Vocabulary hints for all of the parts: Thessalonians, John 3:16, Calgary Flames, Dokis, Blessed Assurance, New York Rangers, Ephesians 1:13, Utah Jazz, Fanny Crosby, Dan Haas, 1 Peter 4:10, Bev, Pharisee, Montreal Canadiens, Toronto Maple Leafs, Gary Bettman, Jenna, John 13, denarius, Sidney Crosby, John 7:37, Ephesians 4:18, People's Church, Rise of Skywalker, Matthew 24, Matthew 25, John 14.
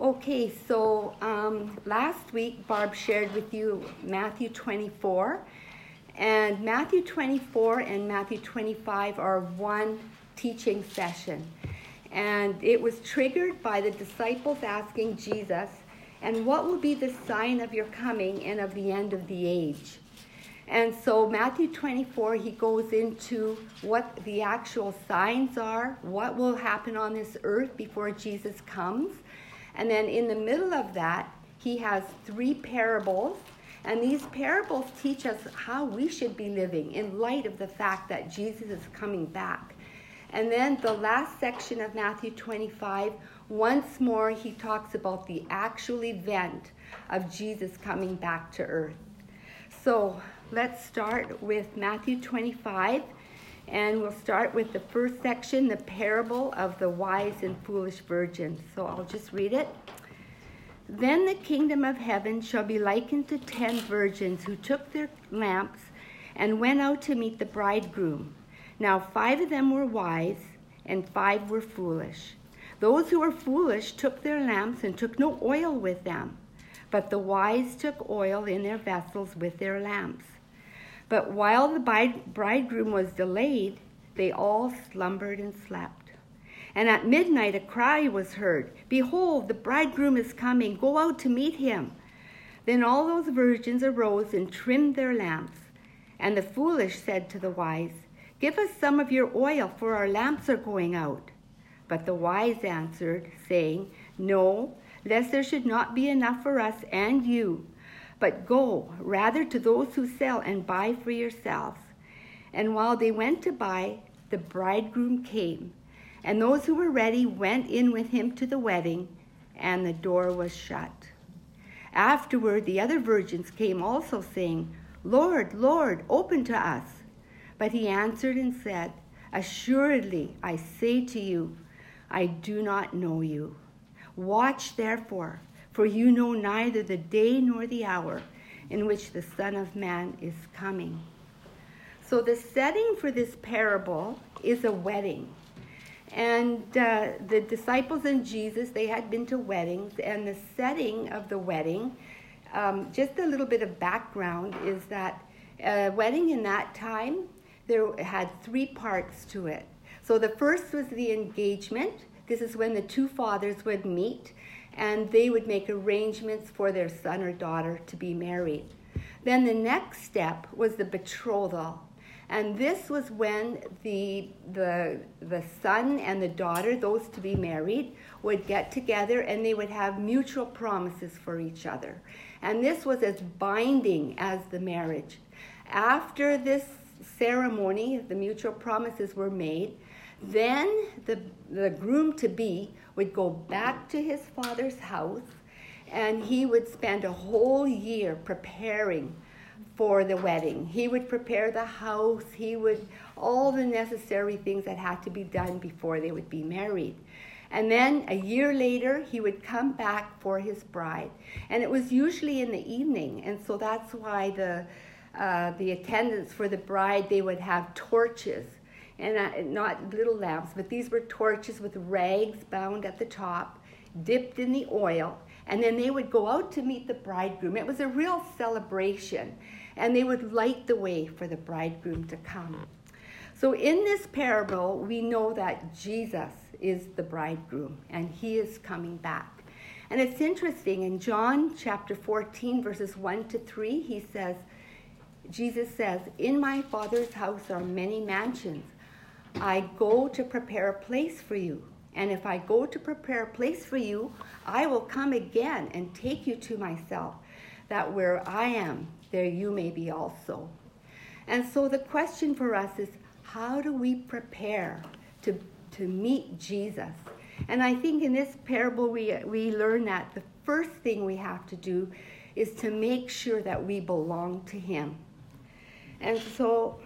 Okay, so last week Barb shared with you Matthew 24, and Matthew 24 and Matthew 25 are one teaching session. And it was triggered by the disciples asking Jesus, and what will be the sign of your coming and of the end of the age? And so Matthew 24, he goes into what the actual signs are, what will happen on this earth before Jesus comes. And then in the middle of that, he has three parables. And these parables teach us how we should be living in light of the fact that Jesus is coming back. And then the last section of Matthew 25, once more, he talks about the actual event of Jesus coming back to earth. So let's start with Matthew 25, and we'll start with the first section, the parable of the wise and foolish virgins. So I'll just read it. Then the kingdom of heaven shall be likened to 10 virgins who took their lamps and went out to meet the bridegroom. Now 5 of them were wise, and 5 were foolish. Those who were foolish took their lamps and took no oil with them, but the wise took oil in their vessels with their lamps. But while the bridegroom was delayed, they all slumbered and slept. And at midnight a cry was heard, "Behold, the bridegroom is coming, go out to meet him." Then all those virgins arose and trimmed their lamps. And the foolish said to the wise, "Give us some of your oil, for our lamps are going out." But the wise answered, saying, "No, lest there should not be enough for us and you. But go, rather, to those who sell and buy for yourselves." And while they went to buy, the bridegroom came, and those who were ready went in with him to the wedding, and the door was shut. Afterward, the other virgins came also, saying, "Lord, Lord, open to us." But he answered and said, "Assuredly, I say to you, I do not know you. Watch therefore, for you know neither the day nor the hour in which the Son of Man is coming." So the setting for this parable is a wedding. And the disciples and Jesus, they had been to weddings. And the setting of the wedding, just a little bit of background, is that a wedding in that time, there had 3 parts to it. So the first was the engagement. This is when the 2 fathers would meet, and they would make arrangements for their son or daughter to be married. Then the next step was the betrothal. And this was when the son and the daughter, those to be married, would get together and they would have mutual promises for each other. And this was as binding as the marriage. After this ceremony, the mutual promises were made, then the groom-to-be would go back to his father's house, and he would spend a whole year preparing for the wedding. He would prepare the house. He would, all the necessary things that had to be done before they would be married. And then a year later, he would come back for his bride. And it was usually in the evening, and so that's why the attendants for the bride, they would have torches. And not little lamps, but these were torches with rags bound at the top, dipped in the oil, and then they would go out to meet the bridegroom. It was a real celebration, and they would light the way for the bridegroom to come. So in this parable, we know that Jesus is the bridegroom, and he is coming back. And it's interesting, in John chapter 14, verses 1-3, he says, Jesus says, "In my Father's house are many mansions. I go to prepare a place for you. And if I go to prepare a place for you, I will come again and take you to myself, that where I am, there you may be also." And so the question for us is, how do we prepare to meet Jesus? And I think in this parable, we learn that the first thing we have to do is to make sure that we belong to him. And so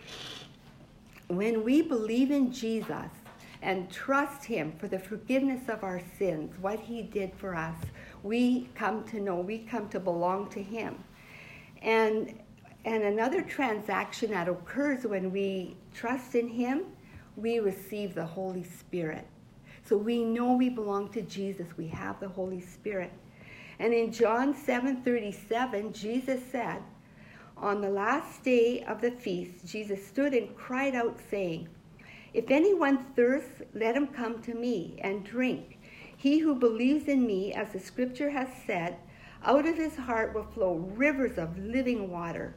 when we believe in Jesus and trust him for the forgiveness of our sins, what he did for us, we come to know, we come to belong to him. And another transaction that occurs when we trust in him, we receive the Holy Spirit. So we know we belong to Jesus. We have the Holy Spirit. And in John 7:37, Jesus said, on the last day of the feast, Jesus stood and cried out, saying, if anyone thirsts, let him come to me and drink. He who believes in me, as the scripture has said, out of his heart will flow rivers of living water.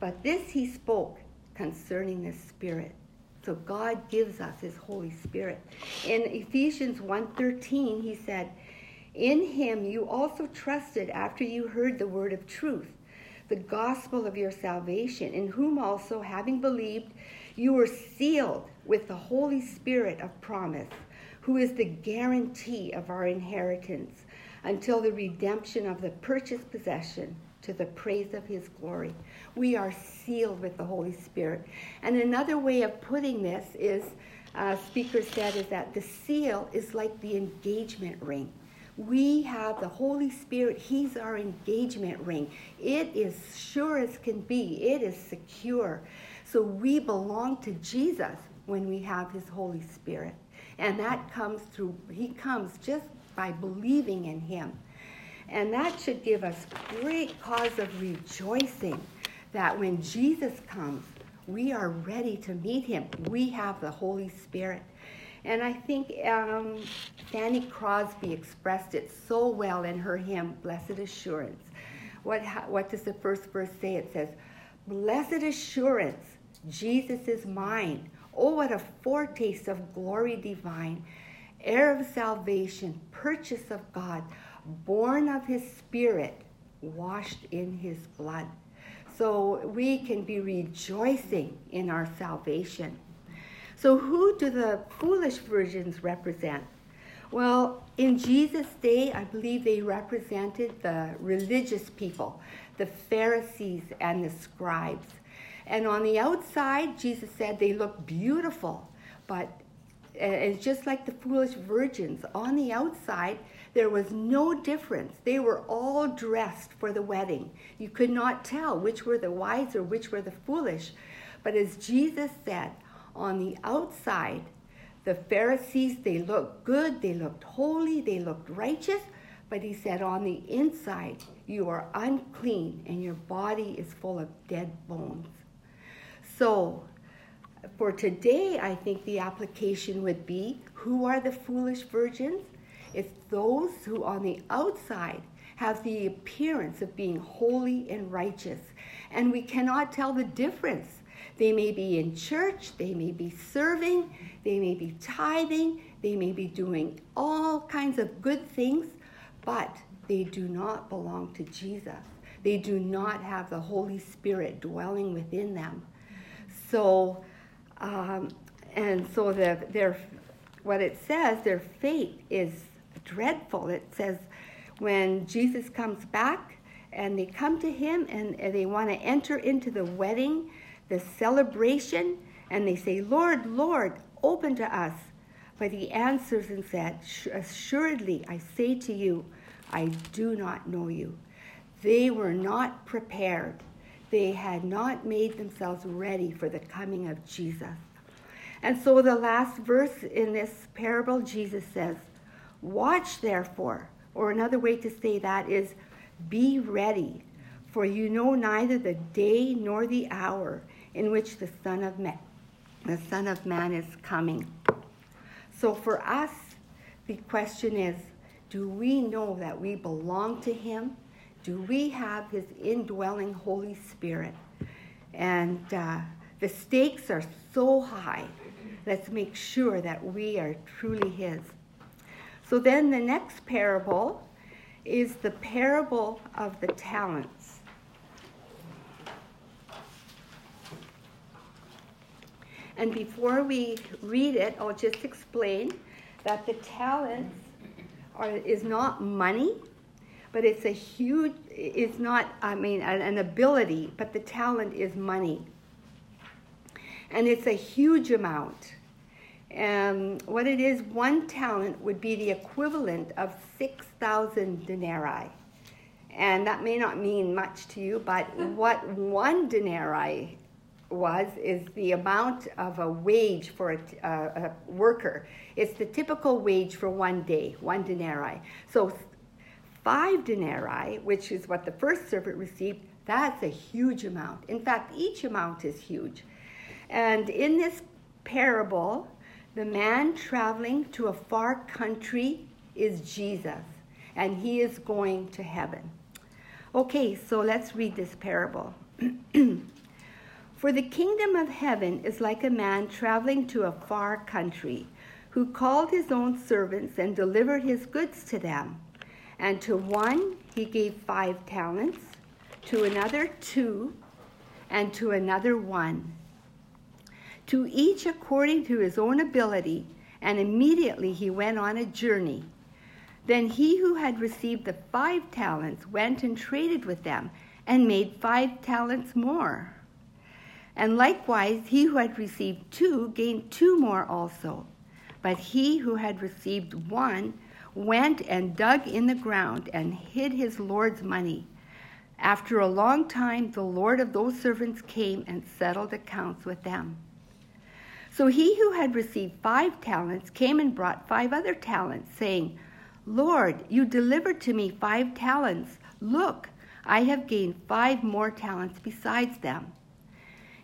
But this he spoke concerning the Spirit. So God gives us his Holy Spirit. In Ephesians 1:13, he said, in him you also trusted after you heard the word of truth, the gospel of your salvation, in whom also, having believed, you were sealed with the Holy Spirit of promise, who is the guarantee of our inheritance until the redemption of the purchased possession to the praise of his glory. We are sealed with the Holy Spirit. And another way of putting this is, speaker said, is that the seal is like the engagement ring. We have the Holy Spirit. He's our engagement ring. It is sure as can be. It is secure. So we belong to Jesus when we have his Holy Spirit. And that comes through, he comes just by believing in him. And that should give us great cause of rejoicing that when Jesus comes, we are ready to meet him. We have the Holy Spirit. And I think Fanny Crosby expressed it so well in her hymn, Blessed Assurance. What does the first verse say? It says, Blessed Assurance, Jesus is mine. Oh, what a foretaste of glory divine, heir of salvation, purchase of God, born of his Spirit, washed in his blood. So we can be rejoicing in our salvation. So who do the foolish virgins represent? Well, in Jesus' day, I believe they represented the religious people, the Pharisees and the scribes. And on the outside, Jesus said they look beautiful, but it's just like the foolish virgins. On the outside, there was no difference. They were all dressed for the wedding. You could not tell which were the wise or which were the foolish. But as Jesus said, on the outside, the Pharisees, they looked good, they looked holy, they looked righteous. But he said, on the inside, you are unclean and your body is full of dead bones. So for today, I think the application would be, who are the foolish virgins? It's those who on the outside have the appearance of being holy and righteous. And we cannot tell the difference. They may be in church, they may be serving, they may be tithing, they may be doing all kinds of good things, but they do not belong to Jesus. They do not have the Holy Spirit dwelling within them. So, what it says, their fate is dreadful. It says when Jesus comes back and they come to him and they want to enter into the wedding, the celebration, and they say, Lord, Lord, open to us. But he answers and said, assuredly, I say to you, I do not know you. They were not prepared. They had not made themselves ready for the coming of Jesus. And so the last verse in this parable, Jesus says, watch therefore, or another way to say that is, be ready, for you know neither the day nor the hour in which the Son of Man is coming. So for us, the question is, do we know that we belong to him? Do we have his indwelling Holy Spirit? And the stakes are so high. Let's make sure that we are truly his. So then the next parable is the parable of the talents. And before we read it, I'll just explain that the talents is not money, but it's an ability, but the talent is money. And it's a huge amount. What it is, one talent would be the equivalent of 6,000 denarii. And that may not mean much to you, but what one denarii is the amount of a wage for a worker. It's the typical wage for one day, 1 denarii. So 5 denarii, which is what the first servant received, that's a huge amount. In fact, each amount is huge. And in this parable, the man traveling to a far country is Jesus, and he is going to heaven. Okay, so let's read this parable. For the kingdom of heaven is like a man traveling to a far country, who called his own servants and delivered his goods to them. And to one he gave 5 talents, to another 2, and to another 1. To each according to his own ability, and immediately he went on a journey. Then he who had received the 5 talents went and traded with them, and made 5 talents more. And likewise, he who had received 2 gained 2 more also. But he who had received 1 went and dug in the ground and hid his Lord's money. After a long time, the Lord of those servants came and settled accounts with them. So he who had received 5 talents came and brought 5 other talents, saying, Lord, you delivered to me 5 talents. Look, I have gained 5 more talents besides them.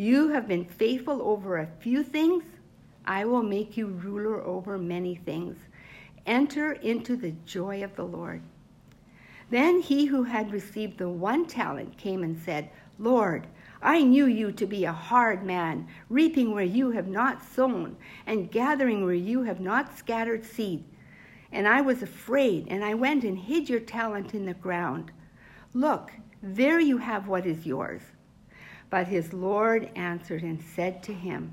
You have been faithful over a few things. I will make you ruler over many things. Enter into the joy of the Lord. Then he who had received the 1 talent came and said, Lord, I knew you to be a hard man, reaping where you have not sown, and gathering where you have not scattered seed. And I was afraid, and I went and hid your talent in the ground. Look, there you have what is yours. But his Lord answered and said to him,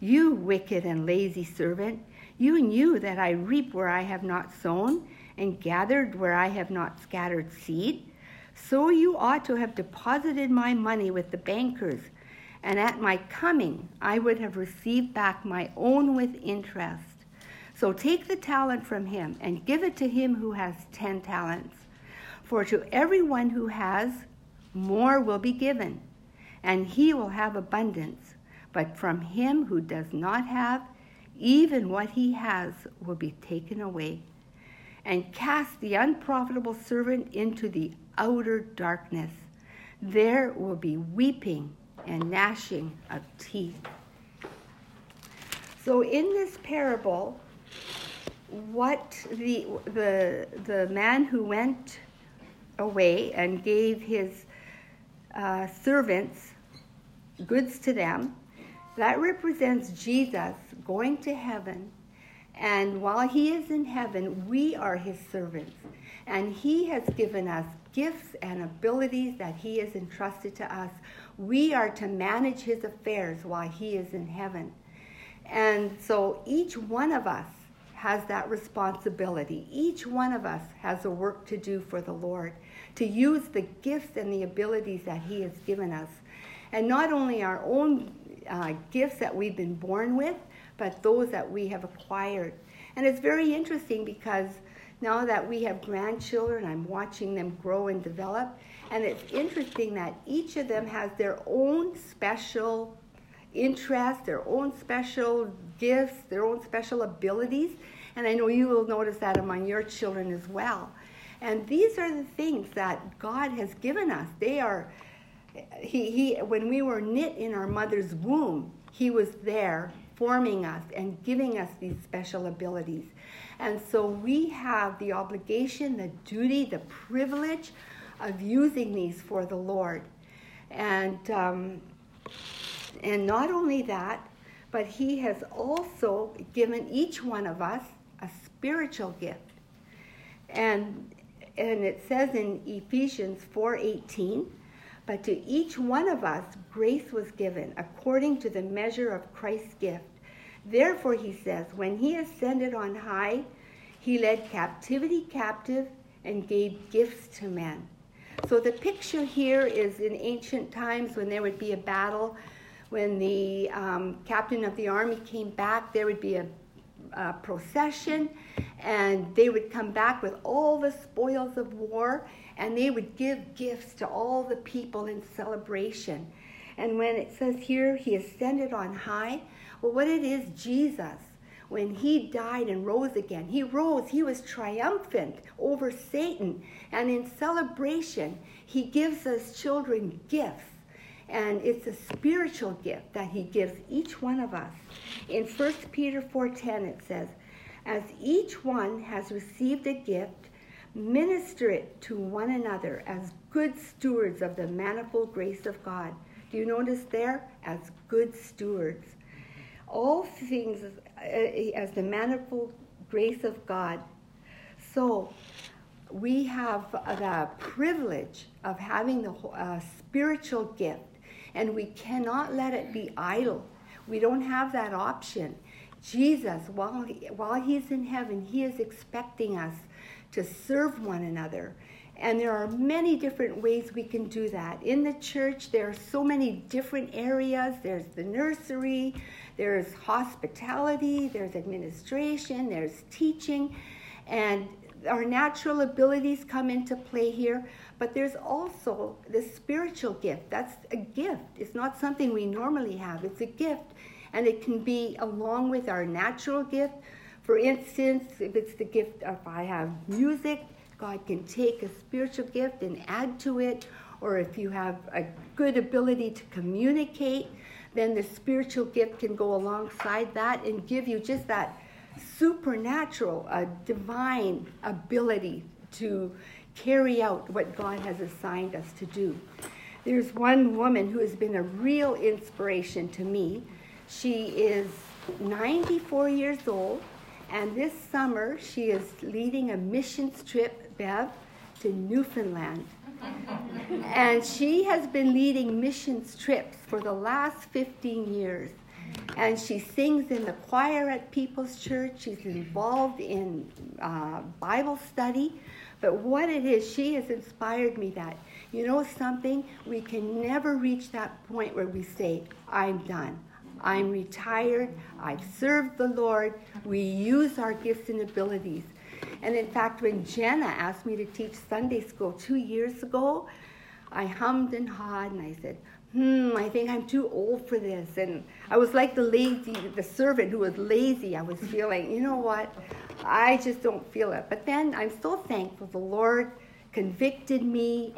You wicked and lazy servant, you knew that I reap where I have not sown, and gathered where I have not scattered seed. So you ought to have deposited my money with the bankers, and at my coming I would have received back my own with interest. So take the talent from him and give it to him who has 10 talents. For to everyone who has, more will be given, and he will have abundance. But from him who does not have, even what he has will be taken away. And cast the unprofitable servant into the outer darkness. There will be weeping and gnashing of teeth. So in this parable, what the man who went away and gave his servants goods to them, that represents Jesus going to heaven. And while he is in heaven, we are his servants. And he has given us gifts and abilities that he has entrusted to us. We are to manage his affairs while he is in heaven. And so each one of us has that responsibility. Each one of us has a work to do for the Lord, to use the gifts and the abilities that he has given us. And not only our own gifts that we've been born with, but those that we have acquired. And it's very interesting because now that we have grandchildren, I'm watching them grow and develop, and it's interesting that each of them has their own special interests, their own special gifts, their own special abilities, and I know you will notice that among your children as well. And these are the things that God has given us. They are, when we were knit in our mother's womb, he was there forming us and giving us these special abilities. And so we have the obligation, the duty, the privilege of using these for the Lord. And not only that, but he has also given each one of us a spiritual gift. And it says in Ephesians 4:18, But to each one of us grace was given according to the measure of Christ's gift. Therefore, he says, when he ascended on high, he led captivity captive and gave gifts to men. So the picture here is in ancient times when there would be a battle, when the captain of the army came back, there would be a procession, and they would come back with all the spoils of war, and they would give gifts to all the people in celebration. And when it says here, he ascended on high, well, what it is, Jesus, when he died and rose again, he rose, he was triumphant over Satan. And in celebration, he gives us children gifts. And it's a spiritual gift that he gives each one of us. In 1 Peter 4:10, it says, as each one has received a gift, minister it to one another as good stewards of the manifold grace of God. Do you notice there? As good stewards. All things as the manifold grace of God. So we have the privilege of having the spiritual gift, and we cannot let it be idle. We don't have that option. Jesus, while he's in heaven, he is expecting us to serve one another. And there are many different ways we can do that. In the church, there are so many different areas. There's the nursery, there's hospitality, there's administration, there's teaching. And our natural abilities come into play here. But there's also the spiritual gift. That's a gift. It's not something we normally have. It's a gift. And it can be along with our natural gift. For instance, if it's the gift, if I have music, God can take a spiritual gift and add to it, or if you have a good ability to communicate, then the spiritual gift can go alongside that and give you just that supernatural, divine ability to carry out what God has assigned us to do. There's one woman who has been a real inspiration to me. She is 94 years old. And this summer, she is leading a missions trip, Bev, to Newfoundland. And she has been leading missions trips for the last 15 years. And she sings in the choir at People's Church. She's involved in Bible study. But what it is, she has inspired me that, you know something? We can never reach that point where we say, I'm done. I'm retired, I've served the Lord, we use our gifts and abilities. And in fact, when Jenna asked me to teach Sunday school 2 years ago, I hummed and hawed and I said, I think I'm too old for this. And I was like the servant who was lazy. I was feeling, you know what, I just don't feel it. But then I'm so thankful the Lord convicted me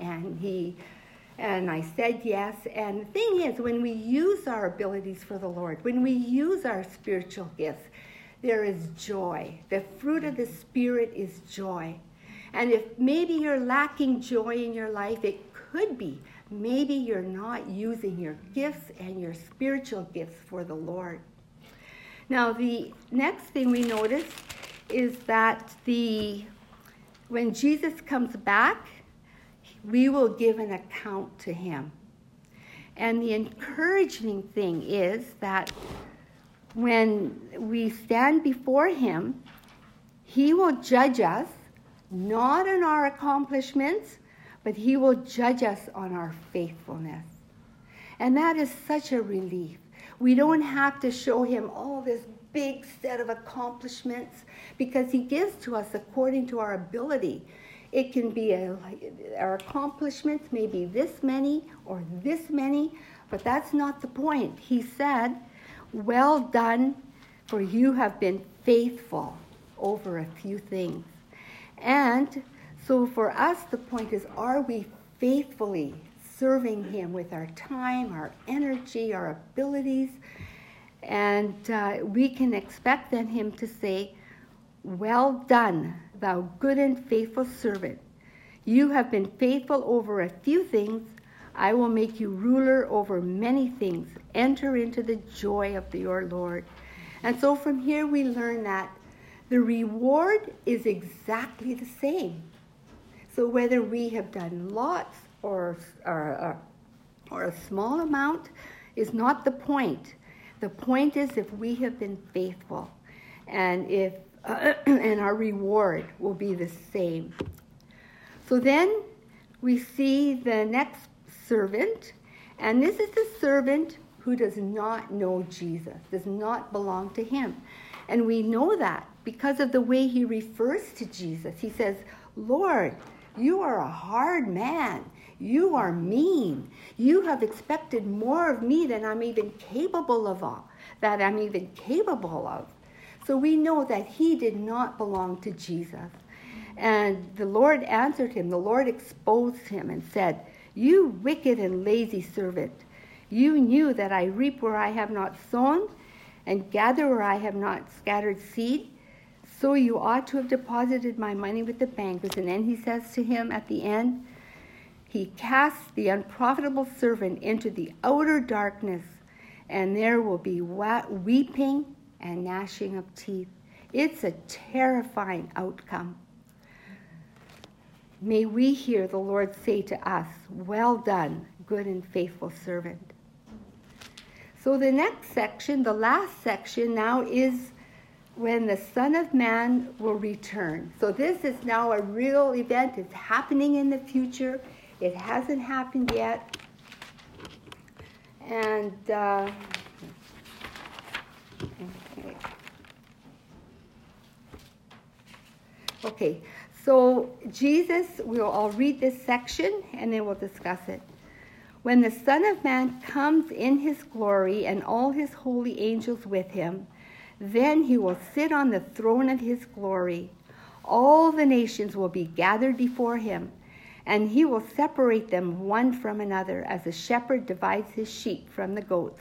and I said yes. And the thing is, when we use our abilities for the Lord, when we use our spiritual gifts, there is joy. The fruit of the Spirit is joy. And if maybe you're lacking joy in your life, it could be maybe you're not using your gifts and your spiritual gifts for the Lord. Now, the next thing we notice is that when Jesus comes back, we will give an account to him. And the encouraging thing is that when we stand before him, he will judge us, not on our accomplishments, but he will judge us on our faithfulness. And that is such a relief. We don't have to show him all this big set of accomplishments because he gives to us according to our ability. It can be our accomplishments, maybe this many or this many, but that's not the point. He said, well done, for you have been faithful over a few things. And so for us, the point is, are we faithfully serving him with our time, our energy, our abilities? And we can expect then him to say, well done, thou good and faithful servant. You have been faithful over a few things. I will make you ruler over many things. Enter into the joy of your Lord. And so from here we learn that the reward is exactly the same. So whether we have done lots or or a small amount is not the point. The point is if we have been faithful, and if and our reward will be the same. So then we see the next servant, and this is the servant who does not know Jesus, does not belong to him. And we know that because of the way he refers to Jesus. He says, "Lord, you are a hard man. You are mean. You have expected more of me than I'm even capable of So we know that he did not belong to Jesus. And the Lord answered him. The Lord exposed him and said, "You wicked and lazy servant, you knew that I reap where I have not sown and gather where I have not scattered seed. So you ought to have deposited my money with the bankers." And then he says to him at the end, "He casts the unprofitable servant into the outer darkness, and there will be weeping and gnashing of teeth." It's a terrifying outcome. May we hear the Lord say to us, "Well done, good and faithful servant." So the next section, the last section now, is when the Son of Man will return. So this is now a real event. It's happening in the future. It hasn't happened yet. And okay, so Jesus, we'll all read this section and then we'll discuss it. "When the Son of Man comes in his glory and all his holy angels with him, then he will sit on the throne of his glory. All the nations will be gathered before him, and he will separate them one from another as a shepherd divides his sheep from the goats.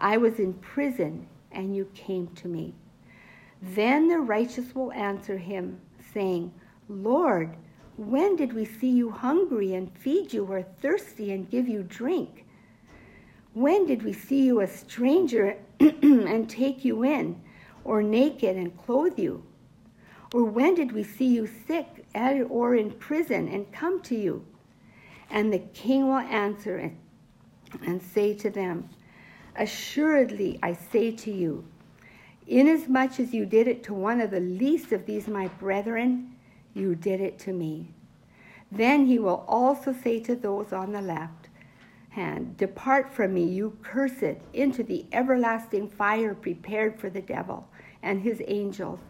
I was in prison, and you came to me.' Then the righteous will answer him, saying, 'Lord, when did we see you hungry and feed you, or thirsty and give you drink? When did we see you a stranger and take you in, or naked and clothe you? Or when did we see you sick or in prison and come to you?' And the king will answer it and say to them, 'Assuredly, I say to you, inasmuch as you did it to one of the least of these my brethren, you did it to me.' Then he will also say to those on the left hand, 'Depart from me, you cursed, into the everlasting fire prepared for the devil and his angels.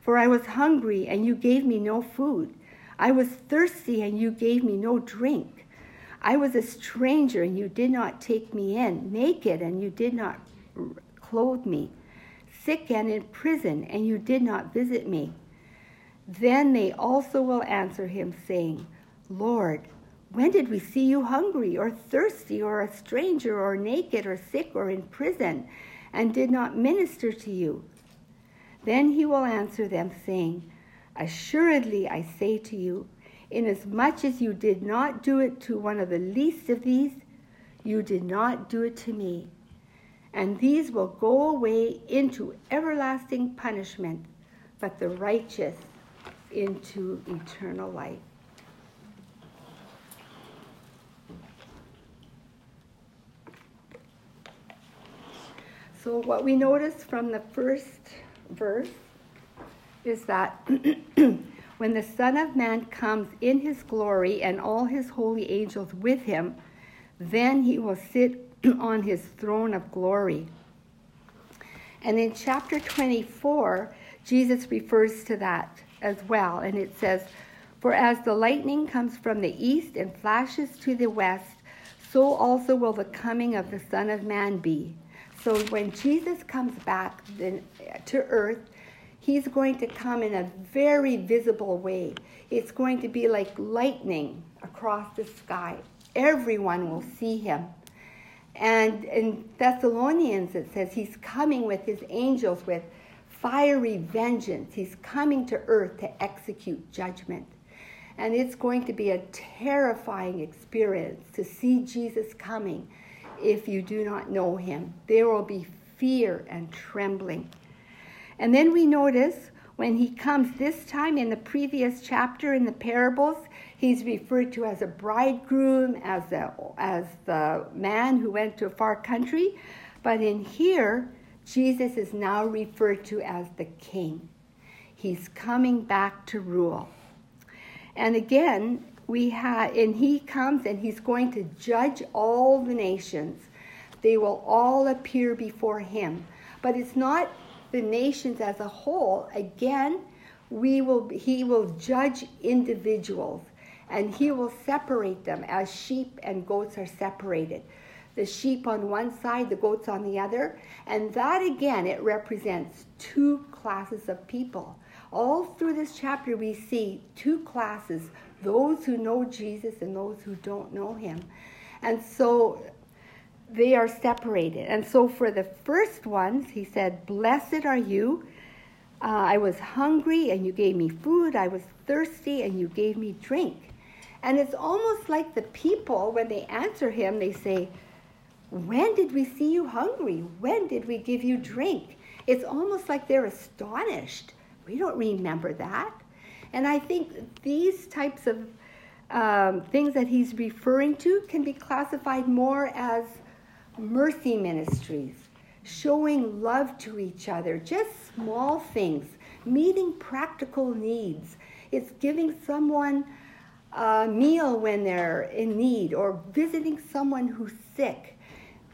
For I was hungry, and you gave me no food. I was thirsty, and you gave me no drink. I was a stranger, and you did not take me in, naked, and you did not clothe me, sick and in prison, and you did not visit me.' Then they also will answer him, saying, 'Lord, when did we see you hungry or thirsty or a stranger or naked or sick or in prison and did not minister to you?' Then he will answer them, saying, 'Assuredly, I say to you, inasmuch as you did not do it to one of the least of these, you did not do it to me. And these will go away into everlasting punishment, but the righteous into eternal life.'" So what we notice from the first verse is that when the Son of Man comes in his glory and all his holy angels with him, then he will sit on his throne of glory. And in chapter 24, Jesus refers to that as well. And it says, "For as the lightning comes from the east and flashes to the west, so also will the coming of the Son of Man be." So when Jesus comes back to earth, he's going to come in a very visible way. It's going to be like lightning across the sky. everyone will see him. And in Thessalonians, it says he's coming with his angels with fiery vengeance. He's coming to earth to execute judgment. And it's going to be a terrifying experience to see Jesus coming if you do not know him. There will be fear and trembling. And then we notice when he comes this time in the previous chapter in the parables, he's referred to as a bridegroom, as the man who went to a far country. But in here, Jesus is now referred to as the king. He's coming back to rule. And again, he comes and he's going to judge all the nations. They will all appear before him. But it's not the nations as a whole. Again, he will judge individuals, and he will separate them as sheep and goats are separated. The sheep on one side, the goats on the other. And that, again, it represents two classes of people. All through this chapter, we see two classes, those who know Jesus and those who don't know him. And so they are separated. And so for the first ones, he said, "Blessed are you. I was hungry and you gave me food. I was thirsty and you gave me drink." And it's almost like the people, when they answer him, they say, "When did we see you hungry? When did we give you drink?" It's almost like they're astonished. We don't remember that. And I think these types of things that he's referring to can be classified more as mercy ministries, showing love to each other, just small things, meeting practical needs. It's giving someone a meal when they're in need, or visiting someone who's sick.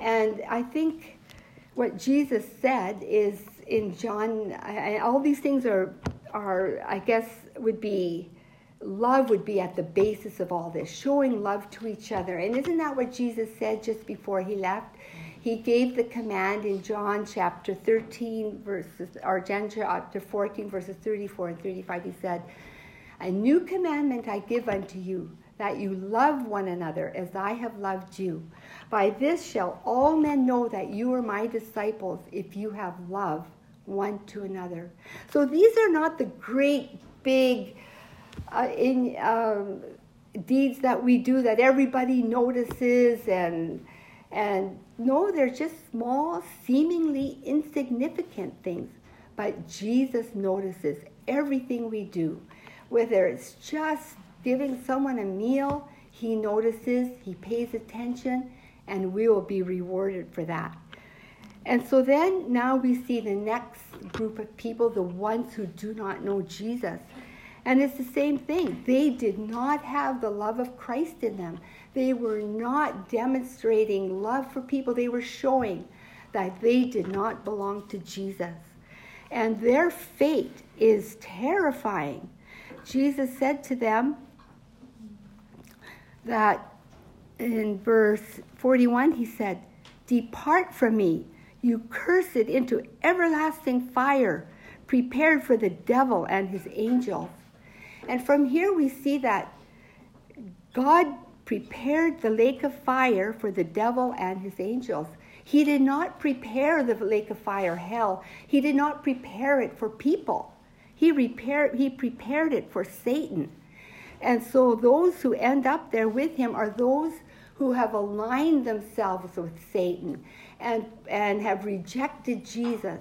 And I think what Jesus said is in John, all these things are I guess love would be at the basis of all this, showing love to each other. And isn't that what Jesus said just before he left? He gave the command in John chapter 13 John chapter 14 verses 34 and 35. He said, "A new commandment I give unto you, that you love one another as I have loved you. By this shall all men know that you are my disciples, if you have love one to another." So these are not the great, big deeds that we do that everybody notices. And no, they're just small, seemingly insignificant things. But Jesus notices everything we do, whether it's just giving someone a meal. He notices, he pays attention, and we will be rewarded for that. And so then now we see the next group of people, the ones who do not know Jesus. And it's the same thing. They did not have the love of Christ in them. They were not demonstrating love for people. They were showing that they did not belong to Jesus. And their fate is terrifying. Jesus said to them that in verse 41, he said, "Depart from me, you cursed, into everlasting fire, prepared for the devil and his angels." And from here we see that God prepared the lake of fire for the devil and his angels. He did not prepare the lake of fire, hell. He did not prepare it for people. He prepared it for Satan. And so those who end up there with him are those who have aligned themselves with Satan and have rejected Jesus.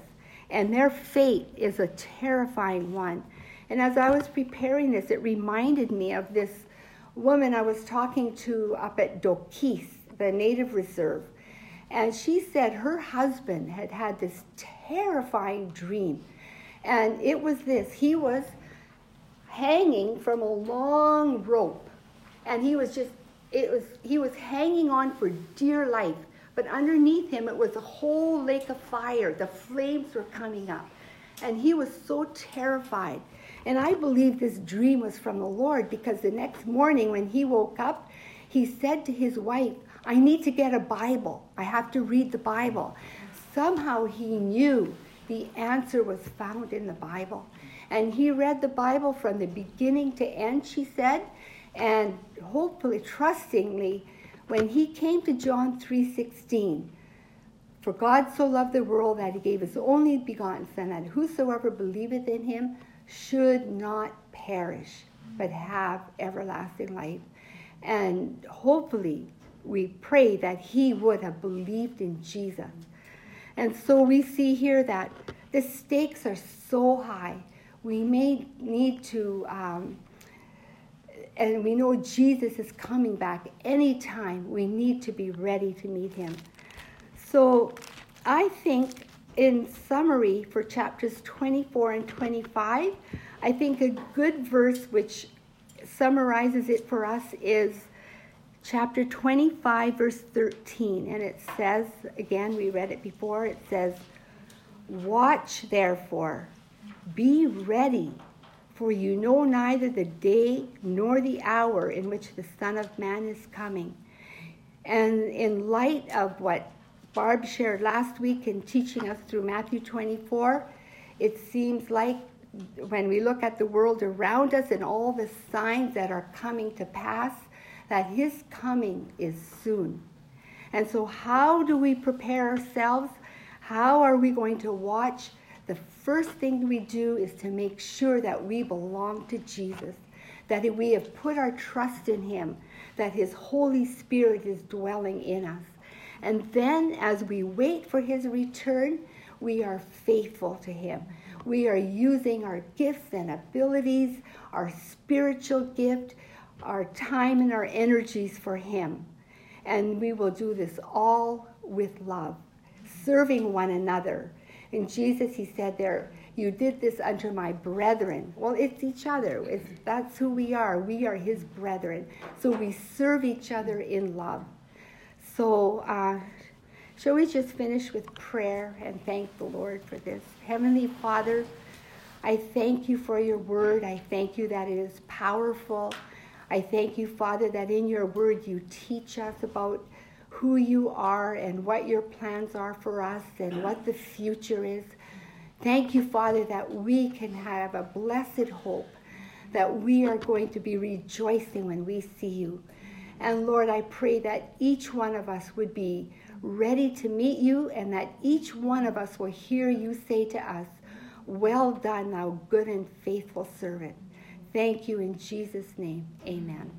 And their fate is a terrifying one. And as I was preparing this, it reminded me of this woman I was talking to up at Dokis, the native reserve. And she said her husband had had this terrifying dream. And it was this: he was hanging from a long rope, and he was hanging on for dear life, but underneath him it was a whole lake of fire. The flames were coming up, and he was so terrified. And I believe this dream was from the Lord, because the next morning when he woke up, he said to his wife, "I need to get a Bible. I have to read the Bible." Somehow he knew the answer was found in the Bible. And he read the Bible from the beginning to end, she said, and hopefully, trustingly, when he came to John 3:16, for God so loved the world that he gave his only begotten Son, that whosoever believeth in him should not perish, but have everlasting life. And hopefully, we pray that he would have believed in Jesus. And so we see here that the stakes are so high. We may need to, and we know Jesus is coming back anytime. We need to be ready to meet him. So I think in summary for chapters 24 and 25, I think a good verse which summarizes it for us is chapter 25, verse 13. And it says, again, we read it before, it says, "Watch therefore, be ready, for you know neither the day nor the hour in which the Son of Man is coming." And in light of what Barb shared last week in teaching us through Matthew 24, it seems like when we look at the world around us and all the signs that are coming to pass, that his coming is soon. And so how do we prepare ourselves? How are we going to watch? The first thing we do is to make sure that we belong to Jesus, that we have put our trust in him, that his Holy Spirit is dwelling in us. And then as we wait for his return, we are faithful to him. We are using our gifts and abilities, our spiritual gift, our time and our energies for him. And we will do this all with love, serving one another. And Jesus, he said there, "You did this unto my brethren." Well, it's each other. That's who we are. We are his brethren. So we serve each other in love. So shall we just finish with prayer and thank the Lord for this? Heavenly Father, I thank you for your word. I thank you that it is powerful. I thank you, Father, that in your word you teach us about who you are and what your plans are for us and what the future is. Thank you, Father, that we can have a blessed hope, that we are going to be rejoicing when we see you. And Lord, I pray that each one of us would be ready to meet you and that each one of us will hear you say to us, "Well done, thou good and faithful servant." Thank you in Jesus' name. Amen.